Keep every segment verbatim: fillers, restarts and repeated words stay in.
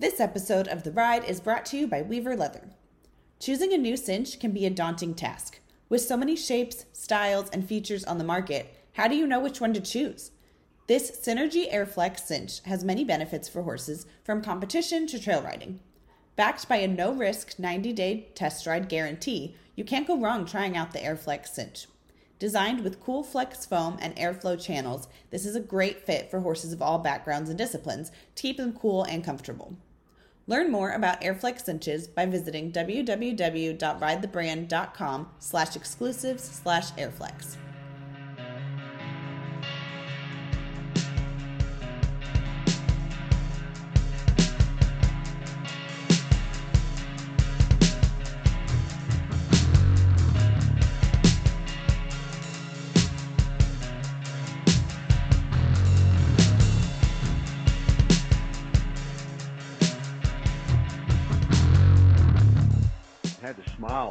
This episode of The Ride is brought to you by Weaver Leather. Choosing a new cinch can be a daunting task. With so many shapes, styles, and features on the market, how do you know which one to choose? This Synergy Airflex cinch has many benefits for horses, from competition to trail riding. Backed by a no-risk ninety-day test ride guarantee, you can't go wrong trying out the Airflex cinch. Designed with cool flex foam and airflow channels, this is a great fit for horses of all backgrounds and disciplines to keep them cool and comfortable. Learn more about Airflex cinches by visiting www.ridethebrand.com slash exclusives slash Airflex.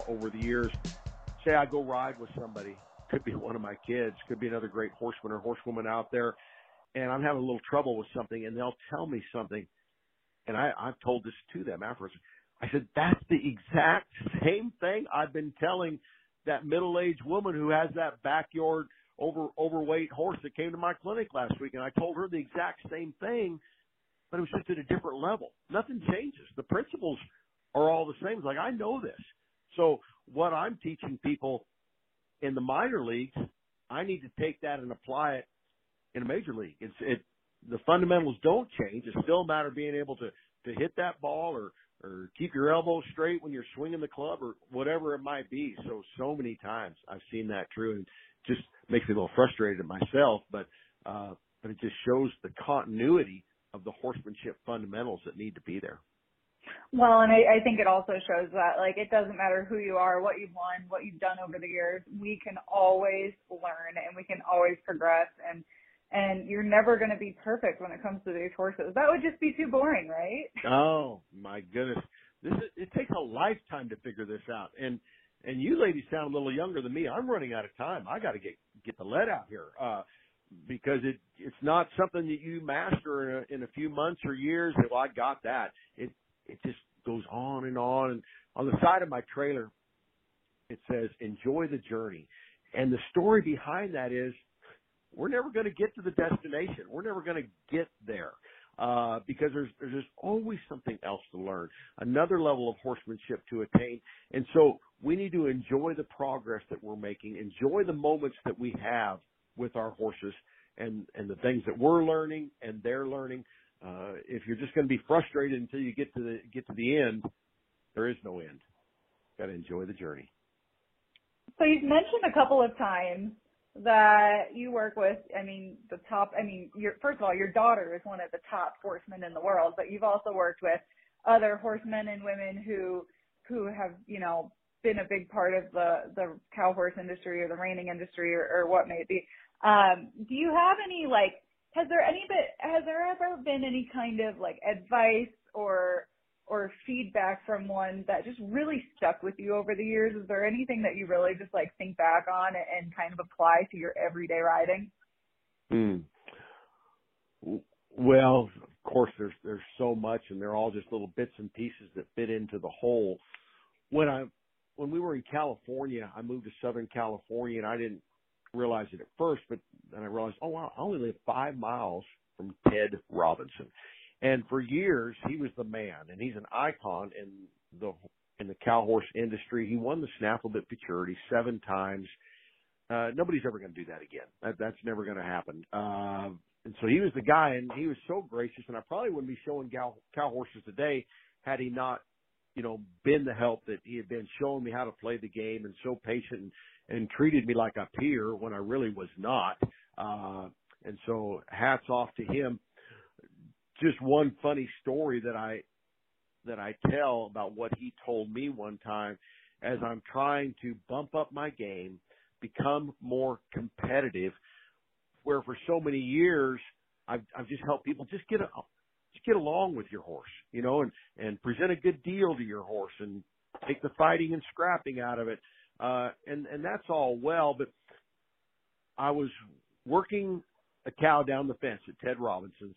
Over the years, say I go ride with somebody, could be one of my kids, could be another great horseman or horsewoman out there, and I'm having a little trouble with something, and they'll tell me something, and I, I've told this to them afterwards. I said, that's the exact same thing I've been telling that middle-aged woman who has that backyard over overweight horse that came to my clinic last week, and I told her the exact same thing, but it was just at a different level. Nothing changes. The principles are all the same. It's like, I know this. So what I'm teaching people in the minor leagues, I need to take that and apply it in a major league. It's it, the fundamentals don't change. It's still a matter of being able to, to hit that ball or, or keep your elbow straight when you're swinging the club or whatever it might be. So, so many times I've seen that true, and it just makes me a little frustrated at myself, but, uh, but it just shows the continuity of the horsemanship fundamentals that need to be there. Well, and I, I think it also shows that, like, it doesn't matter who you are, what you've won, what you've done over the years, we can always learn and we can always progress, and and you're never going to be perfect when it comes to these horses. That would just be too boring, right? Oh, my goodness. This is, it takes a lifetime to figure this out, and and you ladies sound a little younger than me. I'm running out of time. I got to get get the lead out here uh, because it it's not something that you master in a, in a few months or years. Well, I got that. It It just goes on and on. And on the side of my trailer, it says, enjoy the journey. And the story behind that is we're never going to get to the destination. We're never going to get there uh, because there's, there's just always something else to learn, another level of horsemanship to attain. And so we need to enjoy the progress that we're making, enjoy the moments that we have with our horses and, and the things that we're learning and they're learning. Uh, if you're just going to be frustrated until you get to the get to the end, there is no end. Got to enjoy the journey. So you've mentioned a couple of times that you work with, I mean, the top, I mean, your, first of all, your daughter is one of the top horsemen in the world, but you've also worked with other horsemen and women who who have, you know, been a big part of the, the cow horse industry or the reining industry or, or what may be. Um, do you have any, like, Has there any bit, has there ever been any kind of like advice or or feedback from one that just really stuck with you over the years? Is there anything that you really just like think back on and kind of apply to your everyday riding? Mm. Well, of course, there's there's so much, and they're all just little bits and pieces that fit into the whole. When I when we were in California, I moved to Southern California, and I didn't realized it at first, but then I realized, oh, wow, I only live five miles from Ted Robinson. And for years, he was the man, and he's an icon in the in the cow horse industry. He won the Snaffle Bit Futurity seven times. Uh, nobody's ever going to do that again. That, that's never going to happen. Uh, and so he was the guy, and he was so gracious, and I probably wouldn't be showing cow, cow horses today had he not, you know, been the help that he had been, showing me how to play the game and so patient and, and treated me like a peer when I really was not. Uh, and so hats off to him. Just one funny story that I, that I tell about what he told me one time as I'm trying to bump up my game, become more competitive, where for so many years I've, I've just helped people just get a, just get along with your horse, you know, and, and present a good deal to your horse and take the fighting and scrapping out of it. Uh, and, and that's all well, but I was working a cow down the fence at Ted Robinson's,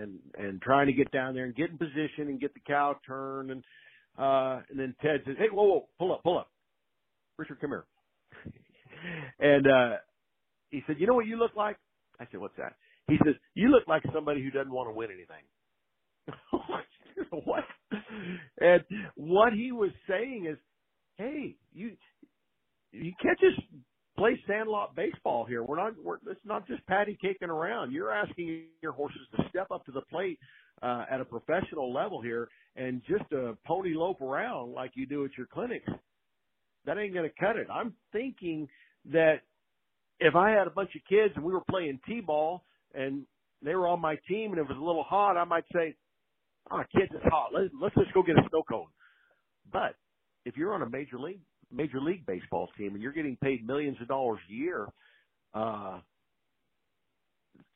and, and trying to get down there and get in position and get the cow turned. And, uh, and then Ted says, hey, whoa, whoa, pull up, pull up. Richard, come here. and, uh, he said, you know what you look like? I said, what's that? He says, you look like somebody who doesn't want to win anything. What? And what he was saying is, hey, you, you can't just play sandlot baseball here. We're not, we're, it's not just patty caking around. You're asking your horses to step up to the plate uh, at a professional level here, and just uh, pony lope around like you do at your clinics. That ain't going to cut it. I'm thinking that if I had a bunch of kids and we were playing t-ball and they were on my team and it was a little hot, I might say, oh, kids, it's hot. Let's, let's just go get a snow cone. But if you're on a major league, major league baseball team and you're getting paid millions of dollars a year, uh,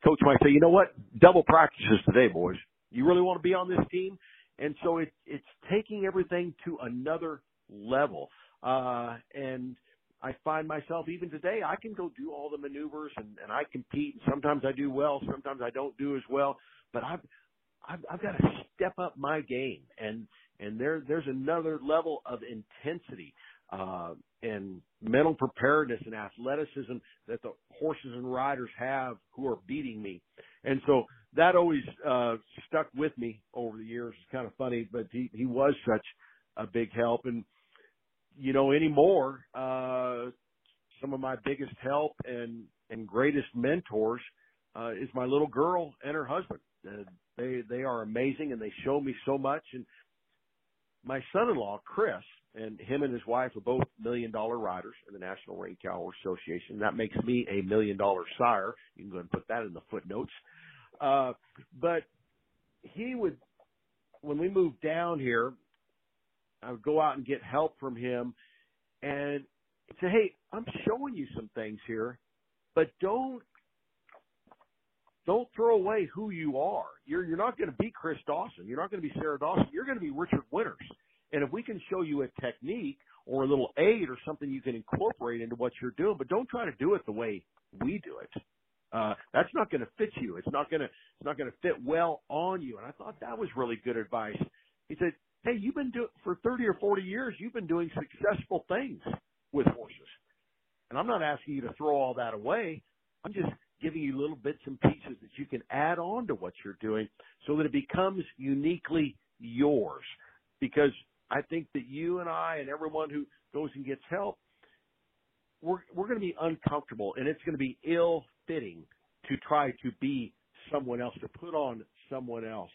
coach might say, you know what? Double practices today, boys. You really want to be on this team? And so it, it's taking everything to another level. Uh, and I find myself even today, I can go do all the maneuvers and, and I compete. Sometimes I do well. Sometimes I don't do as well, but I've, I've, I've got to step up my game. And, and there, there's another level of intensity Uh, and mental preparedness and athleticism that the horses and riders have who are beating me. And so that always uh, stuck with me over the years. It's kind of funny, but he, he was such a big help. And, you know, anymore, uh, some of my biggest help and, and greatest mentors uh, is my little girl and her husband. Uh, they, they are amazing, and they show me so much. And my son-in-law, Chris, and him and his wife are both million-dollar riders in the National Range Cow Horse Association. That makes me a million-dollar sire. You can go ahead and put that in the footnotes. Uh, but he would, when we moved down here, I would go out and get help from him and say, hey, I'm showing you some things here, but don't don't throw away who you are. You're, you're not going to be Chris Dawson. You're not going to be Sarah Dawson. You're going to be Richard Winters. And if we can show you a technique or a little aid or something you can incorporate into what you're doing, but don't try to do it the way we do it. Uh, that's not going to fit you. It's not going to, it's not going to fit well on you. And I thought that was really good advice. He said, hey, you've been doing for thirty or forty years, you've been doing successful things with horses. And I'm not asking you to throw all that away. I'm just giving you little bits and pieces that you can add on to what you're doing so that it becomes uniquely yours. Because I think that you and I and everyone who goes and gets help, we're, we're going to be uncomfortable, and it's going to be ill-fitting to try to be someone else, to put on someone else.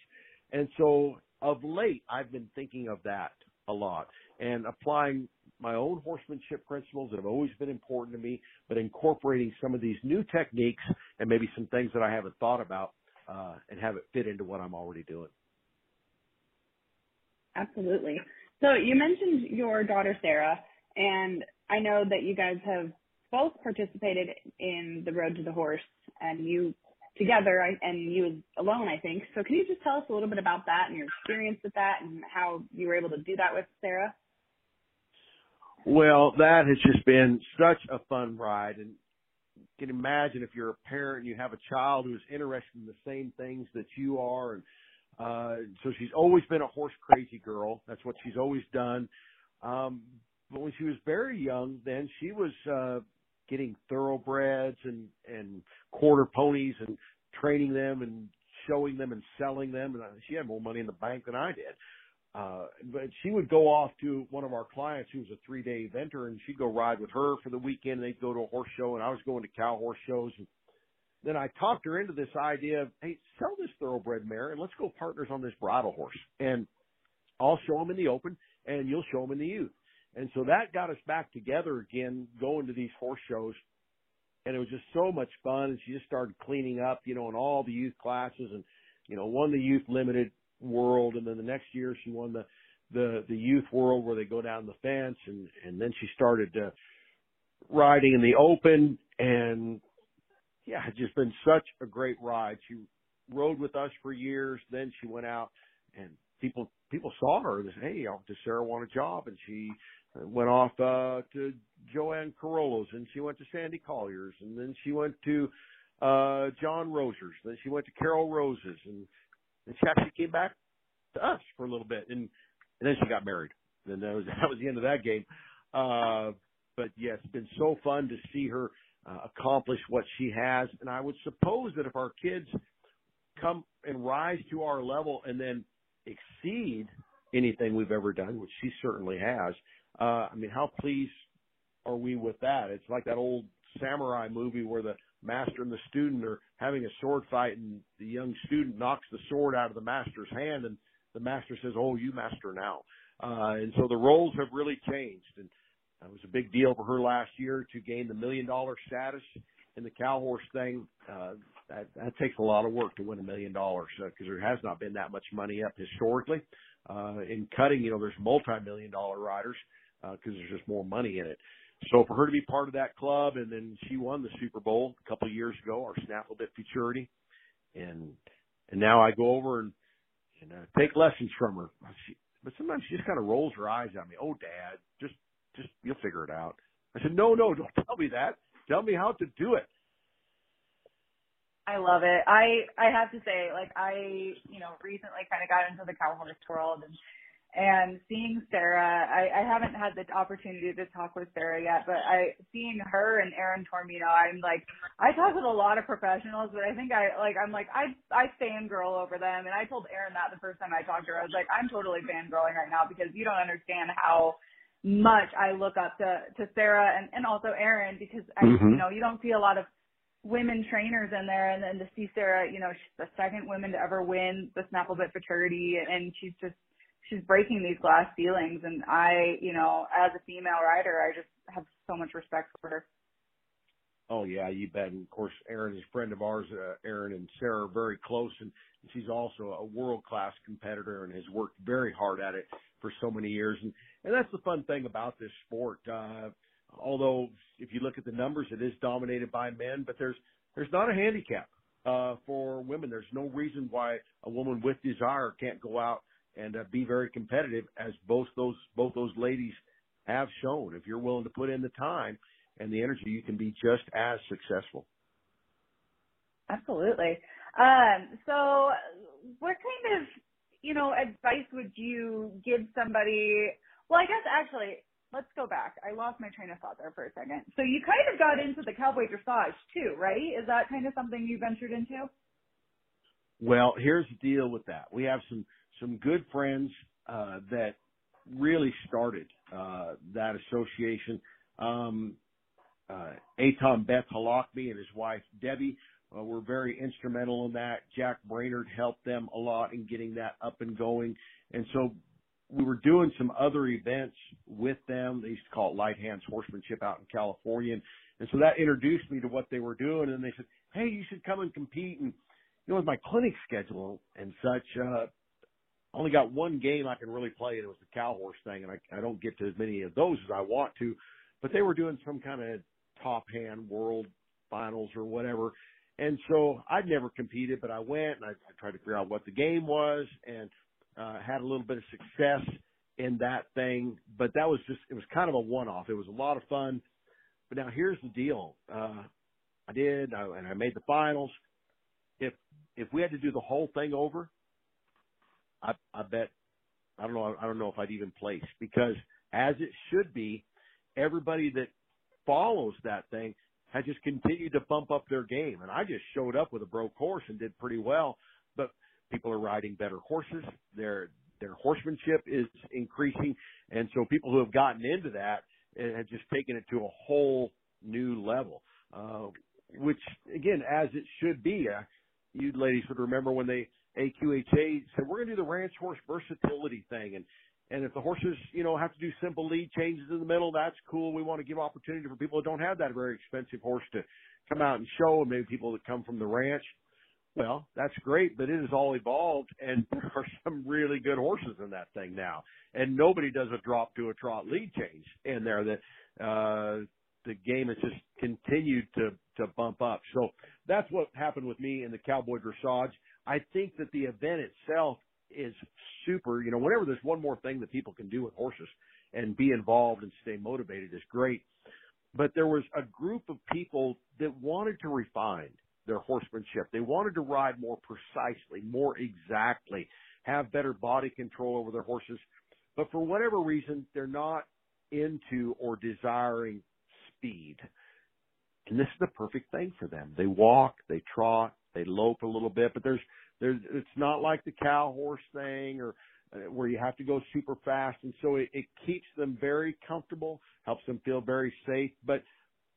And so of late, I've been thinking of that a lot and applying my own horsemanship principles that have always been important to me, but incorporating some of these new techniques and maybe some things that I haven't thought about uh, and have it fit into what I'm already doing. Absolutely. So you mentioned your daughter, Sarah, and I know that you guys have both participated in the Road to the Horse, and you together and you alone, I think. So can you just tell us a little bit about that and your experience with that and how you were able to do that with Sarah? Well, that has just been such a fun ride. And you can imagine if you're a parent and you have a child who is interested in the same things that you are, and Uh, so she's always been a horse crazy girl. That's what she's always done. Um, but when she was very young, then she was, uh, getting thoroughbreds and, and quarter ponies and training them and showing them and selling them. And she had more money in the bank than I did. Uh, but she would go off to one of our clients who was a three day eventer, and she'd go ride with her for the weekend. And they'd go to a horse show, and I was going to cow horse shows. And then I talked her into this idea of, hey, sell this thoroughbred mare and let's go partners on this bridle horse. And I'll show them in the open and you'll show them in the youth. And so that got us back together again, going to these horse shows. And it was just so much fun. And she just started cleaning up, you know, in all the youth classes and, you know, won the youth limited world. And then the next year she won the, the, the youth world where they go down the fence. And, and then she started uh, riding in the open, and yeah, it's just been such a great ride. She rode with us for years. Then she went out, and people people saw her and said, hey, does Sarah want a job? And she went off uh, to Joanne Carollo's, and she went to Sandy Collier's, and then she went to uh, John Roser's. Then she went to Carol Rose's, and And she actually came back to us for a little bit, and, and then she got married. And that was, that was the end of that game. Uh, but, yeah, it's been so fun to see her uh, accomplish what she has. And I would suppose that if our kids come and rise to our level and then exceed anything we've ever done, which she certainly has, uh, I mean, how pleased are we with that? It's like that old samurai movie where the master and the student are having a sword fight, and the young student knocks the sword out of the master's hand, and the master says, "Oh, you master now." Uh, and so the roles have really changed, and it was a big deal for her last year to gain the million dollar status in the cow horse thing. Uh, that, that takes a lot of work to win a million dollars because there has not been that much money up historically. Uh, in cutting, you know, there's multi-million dollar riders because uh, there's just more money in it. So for her to be part of that club, and then she won the Super Bowl a couple of years ago, our Snaffle Bit Futurity, and and now I go over and, and uh, take lessons from her. She, but sometimes she just kind of rolls her eyes at me. "Oh, Dad, just just you'll figure it out." I said, "No, no, don't tell me that. Tell me how to do it." I love it. I I have to say, like I you know recently kind of got into the cow horse world and. And seeing Sarah, I, I haven't had the opportunity to talk with Sarah yet, but I seeing her and Erin Tormino, I'm like, I talk with a lot of professionals, but I think I like, I'm like, I I fangirl over them. And I told Erin that the first time I talked to her, I was like, I'm totally fangirling right now because you don't understand how much I look up to to Sarah and, and also Erin because I, mm-hmm. you know you don't see a lot of women trainers in there, and then to see Sarah, you know, she's the second woman to ever win the Snaffle Bit Futurity, and she's just. She's breaking these glass ceilings, and I, you know, as a female rider, I just have so much respect for her. Oh, yeah, you bet. And, of course, Erin is a friend of ours. Uh, Erin and Sarah are very close, and she's also a world-class competitor and has worked very hard at it for so many years. And, and that's the fun thing about this sport. Uh, although, if you look at the numbers, it is dominated by men, but there's there's not a handicap uh, for women. There's no reason why a woman with desire can't go out and uh, be very competitive, as both those both those ladies have shown. If you're willing to put in the time and the energy, you can be just as successful. Absolutely. Um, so what kind of, you know, advice would you give somebody? Well, I guess actually, let's go back. I lost my train of thought there for a second. So you kind of got into the cowboy dressage too, right? Is that kind of something you ventured into? Well, here's the deal with that. We have some Some good friends uh, that really started uh, that association. Um, uh, Atom Beth Halakmi and his wife Debbie uh, were very instrumental in that. Jack Brainerd helped them a lot in getting that up and going. And so we were doing some other events with them. They used to call it Light Hands Horsemanship out in California. And, and so that introduced me to what they were doing. And they said, "Hey, you should come and compete." And, you know, with my clinic schedule and such, uh, only got one game I can really play, and it was the cow horse thing, and I, I don't get to as many of those as I want to. But they were doing some kind of top hand world finals or whatever. And so I'd never competed, but I went, and I, I tried to figure out what the game was and uh, had a little bit of success in that thing. But that was just – it was kind of a one-off. It was a lot of fun. But now here's the deal. Uh, I did, I, and I made the finals. If if we had to do the whole thing over, I, I bet I don't know I don't know if I'd even place, because as it should be, everybody that follows that thing has just continued to bump up their game, and I just showed up with a broke horse and did pretty well. But people are riding better horses, their their horsemanship is increasing, and so people who have gotten into that have just taken it to a whole new level, uh, which again, as it should be. Uh, you ladies would remember when they A Q H A said, "We're going to do the ranch horse versatility thing. And, and if the horses, you know, have to do simple lead changes in the middle, that's cool. We want to give opportunity for people that don't have that very expensive horse to come out and show, and maybe people that come from the ranch." Well, that's great, but it has all evolved, and there are some really good horses in that thing now. And nobody does a drop to a trot lead change in there. That uh, the game has just continued to, to bump up. So that's what happened with me in the cowboy dressage. I think that the event itself is super. You know, whenever there's one more thing that people can do with horses and be involved and stay motivated is great. But there was a group of people that wanted to refine their horsemanship. They wanted to ride more precisely, more exactly, have better body control over their horses. But for whatever reason, they're not into or desiring speed. And this is the perfect thing for them. They walk, they trot, they lope a little bit, but there's, there's, it's not like the cow horse thing or uh, where you have to go super fast. And so it, it keeps them very comfortable, helps them feel very safe, but,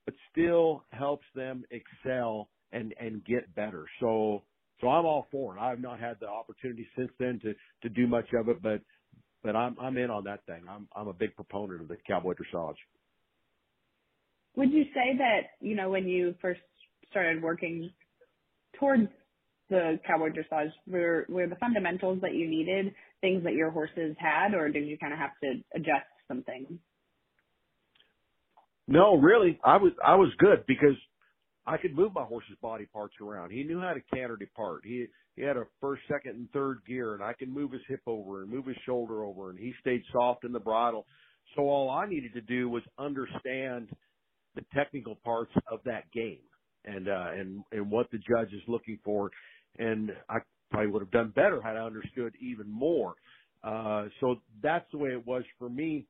but still helps them excel and, and get better. So, so I'm all for it. I've not had the opportunity since then to, to do much of it, but, but I'm, I'm in on that thing. I'm, I'm a big proponent of the cowboy dressage. Would you say that, you know, when you first started working towards the cowboy dressage, were, were the fundamentals that you needed things that your horses had, or did you kind of have to adjust some things? No, really. I was, I was good because I could move my horse's body parts around. He knew how to canter depart. He, he had a first, second, and third gear, and I could move his hip over and move his shoulder over, and he stayed soft in the bridle. So all I needed to do was understand the technical parts of that game and, uh, and, and what the judge is looking for. And I probably would have done better had I understood even more. Uh, so that's the way it was for me.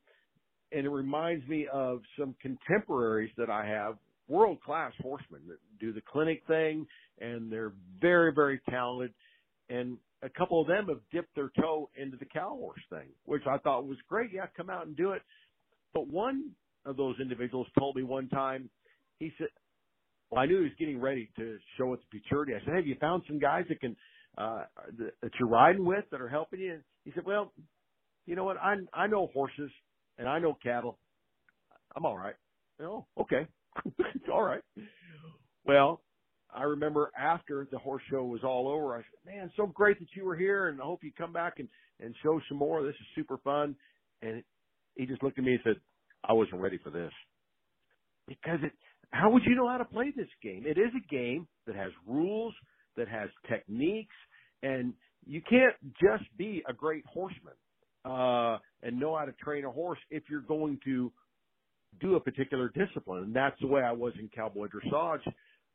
And it reminds me of some contemporaries that I have, world-class horsemen that do the clinic thing, and they're very, very talented. And a couple of them have dipped their toe into the cow horse thing, which I thought was great. Yeah, come out and do it. But one of those individuals told me one time, he said, well, I knew he was getting ready to show it to Futurity. I said, have you found some guys that can, uh, that you're riding with that are helping you? And he said, well, you know what? I, I know horses and I know cattle. I'm all right. Oh, okay. All right. Well, I remember after the horse show was all over, I said, man, so great that you were here, and I hope you come back and, and show some more. This is super fun. And he just looked at me and said, I wasn't ready for this. Because it, how would you know how to play this game? It is a game that has rules, that has techniques, and you can't just be a great horseman uh, and know how to train a horse if you're going to do a particular discipline. And that's the way I was in cowboy dressage.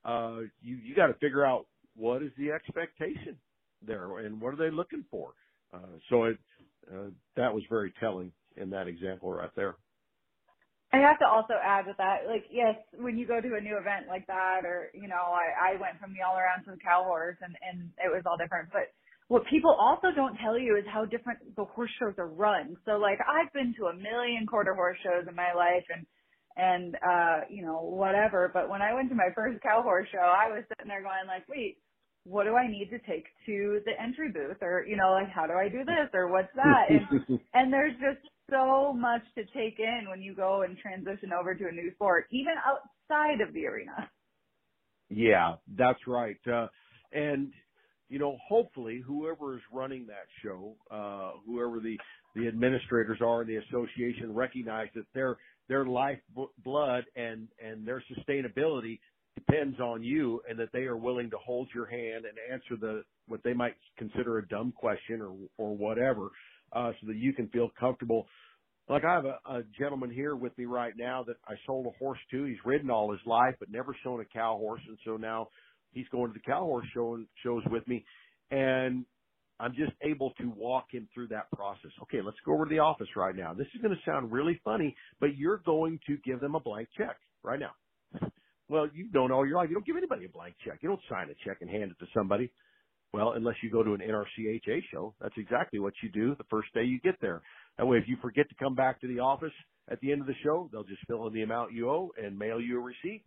Uh, you you got to figure out what is the expectation there and what are they looking for. Uh, so it, uh, that was very telling in that example right there. I have to also add with that, like, yes, when you go to a new event like that, or, you know, I, I went from the all around to the cow horse, and, and it was all different. But what people also don't tell you is how different the horse shows are run. So, like, I've been to a million quarter horse shows in my life and, and uh, you know, whatever. But when I went to my first cow horse show, I was sitting there going, like, wait, what do I need to take to the entry booth? Or, you know, like, how do I do this? Or what's that? And, and there's just so much to take in when you go and transition over to a new sport, even outside of the arena. Yeah, that's right. Uh, and, you know, hopefully whoever is running that show, uh, whoever the, the administrators are in the association, recognize that their their life blood and, and their sustainability depends on you, and that they are willing to hold your hand and answer the what they might consider a dumb question or or whatever, uh, so that you can feel comfortable. Like, I have a, a gentleman here with me right now that I sold a horse to. He's ridden all his life but never shown a cow horse, and so now he's going to the cow horse show and shows with me, and I'm just able to walk him through that process. Okay, let's go over to the office right now. This is going to sound really funny, but you're going to give them a blank check right now. Well, you don't all your life. You don't give anybody a blank check. You don't sign a check and hand it to somebody. Well, unless you go to an N R C H A show, that's exactly what you do the first day you get there. That way, if you forget to come back to the office at the end of the show, they'll just fill in the amount you owe and mail you a receipt.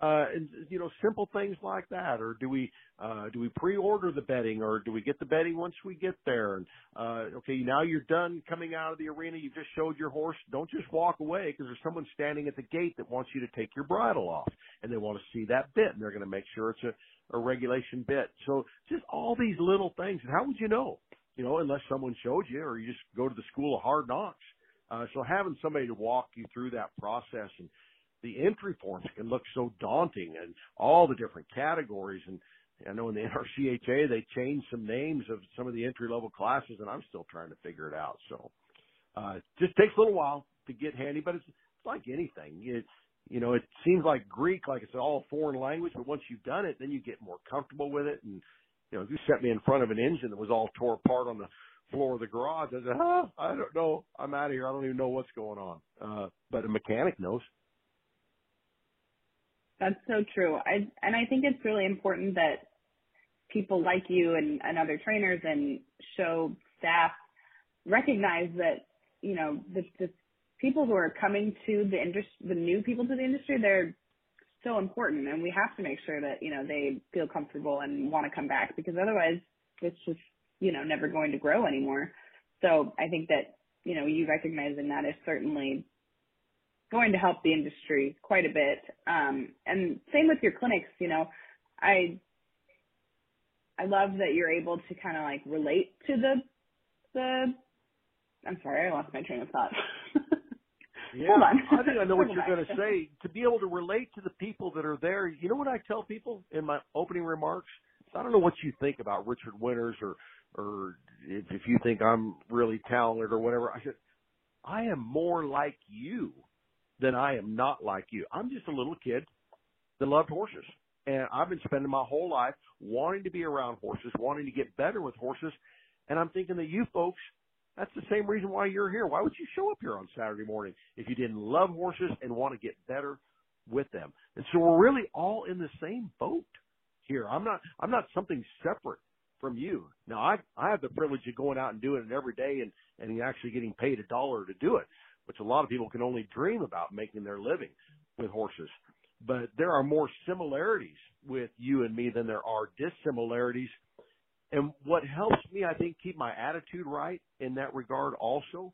Uh, and, you know, simple things like that. Or do we, uh, do we pre-order the bedding, or do we get the bedding once we get there? And, uh, okay, now you're done coming out of the arena. You just showed your horse. Don't just walk away, because there's someone standing at the gate that wants you to take your bridle off, and they want to see that bit, and they're going to make sure it's a, a regulation bit. So just all these little things. And how would you know, you know, unless someone showed you, or you just go to the school of hard knocks. Uh, so having somebody to walk you through that process, and the entry forms can look so daunting, and all the different categories. And I know in the N R C H A, they changed some names of some of the entry level classes, and I'm still trying to figure it out. So, uh, just takes a little while to get handy, but it's, it's like anything. It, you know, it seems like Greek, like it's all foreign language, but once you've done it, then you get more comfortable with it. And, you know, if you set me in front of an engine that was all tore apart on the floor of the garage, I said, oh, I don't know. I'm out of here. I don't even know what's going on. Uh, but a mechanic knows. That's so true. I, and I think it's really important that people like you and, and other trainers and show staff recognize that, you know, the, the people who are coming to the industry, the new people to the industry, they're so important. And we have to make sure that, you know, they feel comfortable and want to come back, because otherwise it's just, you know, never going to grow anymore. So I think that, you know, you recognizing that is certainly going to help the industry quite a bit. Um, and same with your clinics, you know, I, I love that you're able to kind of like relate to the, the, I'm sorry, I lost my train of thought. Yeah, Hold on. I think I know what you're going to say. To be able to relate to the people that are there, you know what I tell people in my opening remarks? I don't know what you think about Richard Winters or, or if, if you think I'm really talented or whatever. I said, I am more like you than I am not like you. I'm just a little kid that loved horses. And I've been spending my whole life wanting to be around horses, wanting to get better with horses. And I'm thinking that you folks, that's the same reason why you're here. Why would you show up here on Saturday morning if you didn't love horses and want to get better with them? And so we're really all in the same boat here. I'm not, I'm not something separate from you. Now, I, I have the privilege of going out and doing it every day and, and actually getting paid a dollar to do it, which a lot of people can only dream about making their living with horses. But there are more similarities with you and me than there are dissimilarities. And what helps me, I think, keep my attitude right in that regard also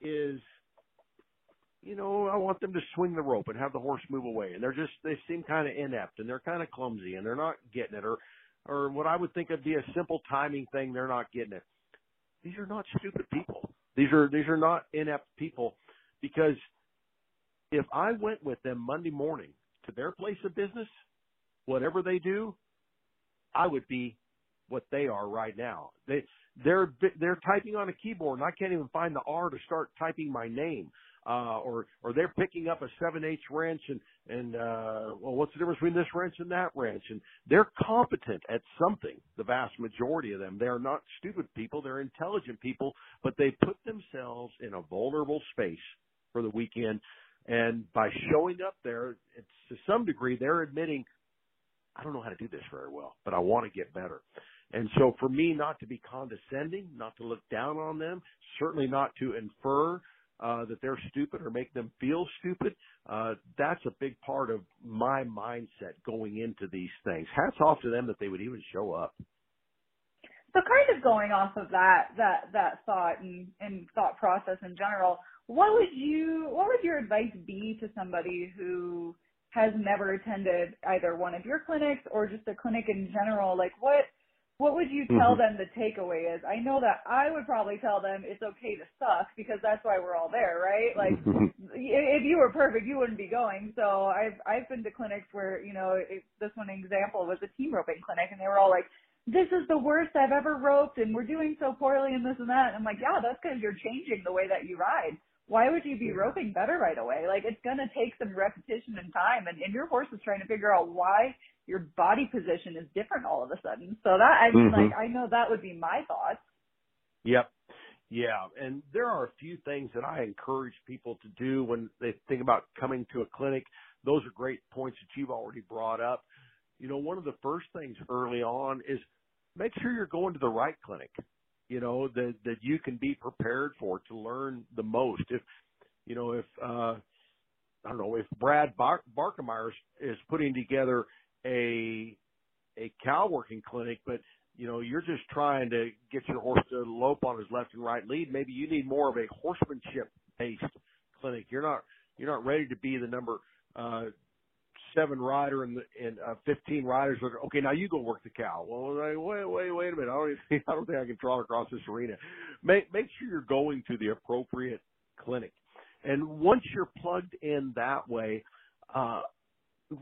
is, you know, I want them to swing the rope and have the horse move away. And they're just, they seem kind of inept and they're kind of clumsy and they're not getting it. Or, or what I would think would be a simple timing thing, they're not getting it. These are not stupid people. These are, these are not inept people, because if I went with them Monday morning to their place of business, whatever they do, I would be what they are right now. They, they're, they're typing on a keyboard and I can't even find the R to start typing my name. Uh, or, or they're picking up a seven eighths wrench and, and, uh, well, what's the difference between this wrench and that wrench? And they're competent at something, the vast majority of them. They are not stupid people. They're intelligent people, but they put themselves in a vulnerable space for the weekend. And by showing up there, it's, to some degree, they're admitting, I don't know how to do this very well, but I want to get better. And so for me, not to be condescending, not to look down on them, certainly not to infer Uh, that they're stupid or make them feel stupid. Uh, that's a big part of my mindset going into these things. Hats off to them that they would even show up. So kind of going off of that, that, that thought and, and thought process in general, what would you, what would your advice be to somebody who has never attended either one of your clinics or just a clinic in general? Like what, What would you tell mm-hmm. them the takeaway is? I know that I would probably tell them it's okay to suck, because that's why we're all there, right? Like, if you were perfect, you wouldn't be going. So I've I've been to clinics where, you know, it, this one example was a team roping clinic, and they were all like, this is the worst I've ever roped, and we're doing so poorly and this and that. And I'm like, yeah, that's because you're changing the way that you ride. Why would you be yeah. roping better right away? Like, it's going to take some repetition and time, and, and your horse is trying to figure out why – your body position is different all of a sudden. So that, I mean, mm-hmm. like, I know that would be my thoughts. Yep. Yeah. And there are a few things that I encourage people to do when they think about coming to a clinic. Those are great points that you've already brought up. You know, one of the first things early on is make sure you're going to the right clinic, you know, that, that you can be prepared for, to learn the most. If, you know, if, uh, I don't know, if Brad Bar- Barkemeyer is putting together a a cow working clinic, but you know you're just trying to get your horse to lope on his left and right lead, maybe you need more of a horsemanship based clinic. You're not you're not ready to be the number uh seven rider and and uh, fifteen riders that are, okay, now you go work the cow. Well, like, wait wait wait a minute, I don't even, I don't think I can trot across this arena. Make make sure you're going to the appropriate clinic, and once you're plugged in that way, uh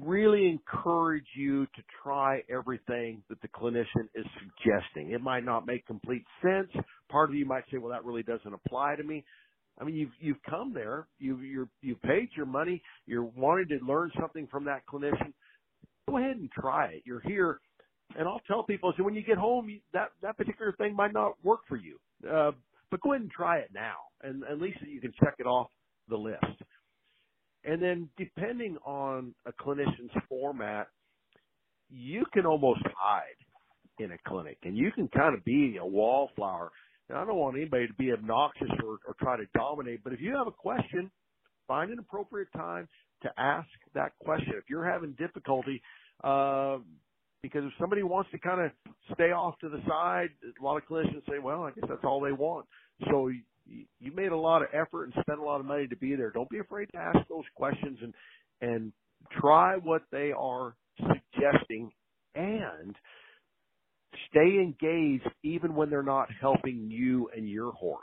really encourage you to try everything that the clinician is suggesting. It might not make complete sense. Part of you might say, well, that really doesn't apply to me. I mean, you've you've come there, you've you're, you've paid your money, you're wanting to learn something from that clinician. Go ahead and try it. You're here, and I'll tell people, so when you get home, you, that that particular thing might not work for you, uh, but go ahead and try it now, and at least you can check it off the list. And then depending on a clinician's format, you can almost hide in a clinic, and you can kind of be a wallflower. Now, I don't want anybody to be obnoxious or, or try to dominate, but if you have a question, find an appropriate time to ask that question. If you're having difficulty, uh, because if somebody wants to kind of stay off to the side, a lot of clinicians say, well, I guess that's all they want. So you, you made a lot of effort and spent a lot of money to be there. Don't be afraid to ask those questions and and try what they are suggesting, and stay engaged even when they're not helping you and your horse.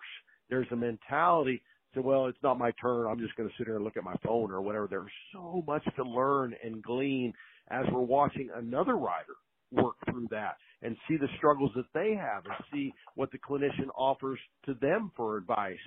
There's a mentality that, well, it's not my turn, I'm just going to sit here and look at my phone or whatever. There's so much to learn and glean as we're watching another rider work through that and see the struggles that they have and see what the clinician offers to them for advice.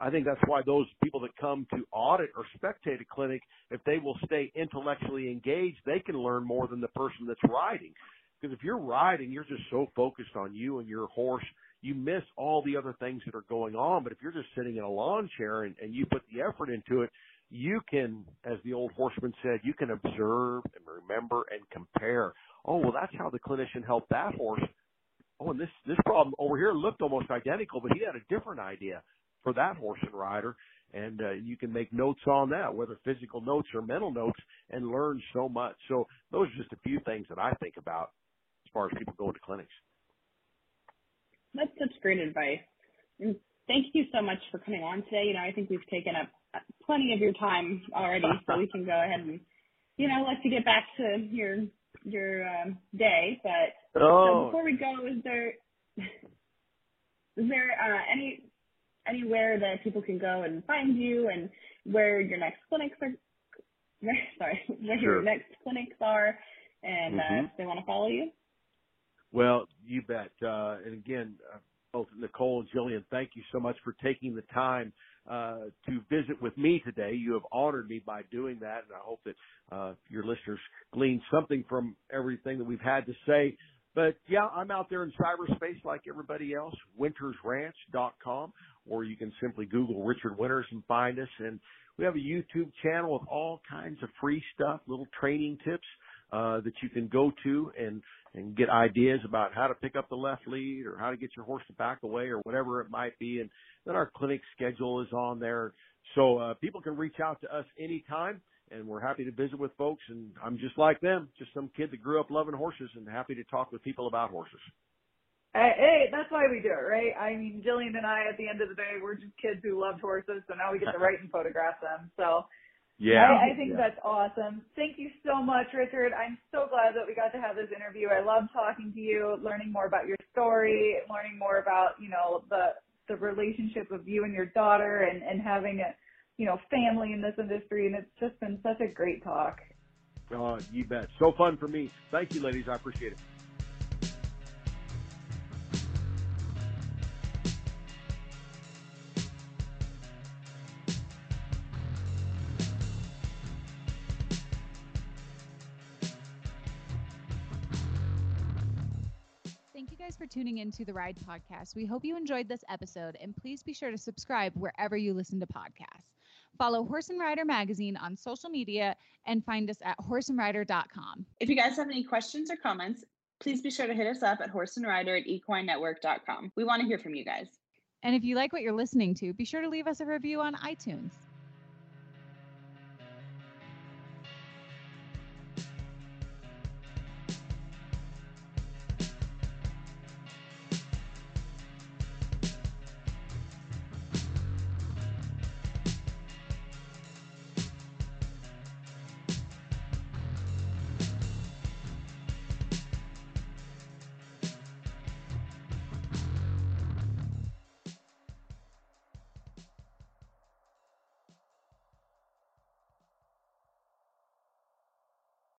I think that's why those people that come to audit or spectate a clinic, if they will stay intellectually engaged, they can learn more than the person that's riding. Because if you're riding, you're just so focused on you and your horse, you miss all the other things that are going on. But if you're just sitting in a lawn chair and, and you put the effort into it, you can, as the old horseman said, you can observe and remember and compare. Oh, well, that's how the clinician helped that horse. Oh, and this, this problem over here looked almost identical, but he had a different idea for that horse and rider. And uh, you can make notes on that, whether physical notes or mental notes, and learn so much. So those are just a few things that I think about as far as people going to clinics. That's such great advice. And thank you so much for coming on today. You know, I think we've taken up plenty of your time already, so we can go ahead and, you know, let you get back to your your um, day. But oh. so before we go, is there is there uh, any anywhere that people can go and find you, and where your next clinics are? Where, sorry, where sure. your next clinics are, and mm-hmm. uh, if they want to follow you. Well, you bet. Uh, and again, uh, both Nicole and Jillian, thank you so much for taking the time uh, to visit with me today. You have honored me by doing that, and I hope that uh, your listeners gleaned something from everything that we've had to say. But, yeah, I'm out there in cyberspace like everybody else, winters ranch dot com, or you can simply Google Richard Winters and find us. And we have a YouTube channel with all kinds of free stuff, little training tips uh, that you can go to and and get ideas about how to pick up the left lead or how to get your horse to back away or whatever it might be. And then our clinic schedule is on there. So uh, people can reach out to us anytime, and we're happy to visit with folks. And I'm just like them, just some kid that grew up loving horses and happy to talk with people about horses. Hey, hey, that's why we do it, right? I mean, Jillian and I, at the end of the day, we're just kids who loved horses, so now we get to write and photograph them. So yeah, I, I think yeah. that's awesome. Thank you so much, Richard. I'm so glad that we got to have this interview. I love talking to you, learning more about your story, learning more about, you know, the the relationship of you and your daughter, and, and having a, you know, family in this industry. And it's just been such a great talk. Oh, you bet. So fun for me. Thank you, ladies. I appreciate it. For tuning into the Ride podcast. We hope you enjoyed this episode, and please be sure to subscribe wherever you listen to podcasts. Follow Horse and Rider Magazine on social media and find us at horse and rider dot com. If you guys have any questions or comments, please be sure to hit us up at horse and rider at equine network dot com. We want to hear from you guys. And if you like what you're listening to, be sure to leave us a review on iTunes.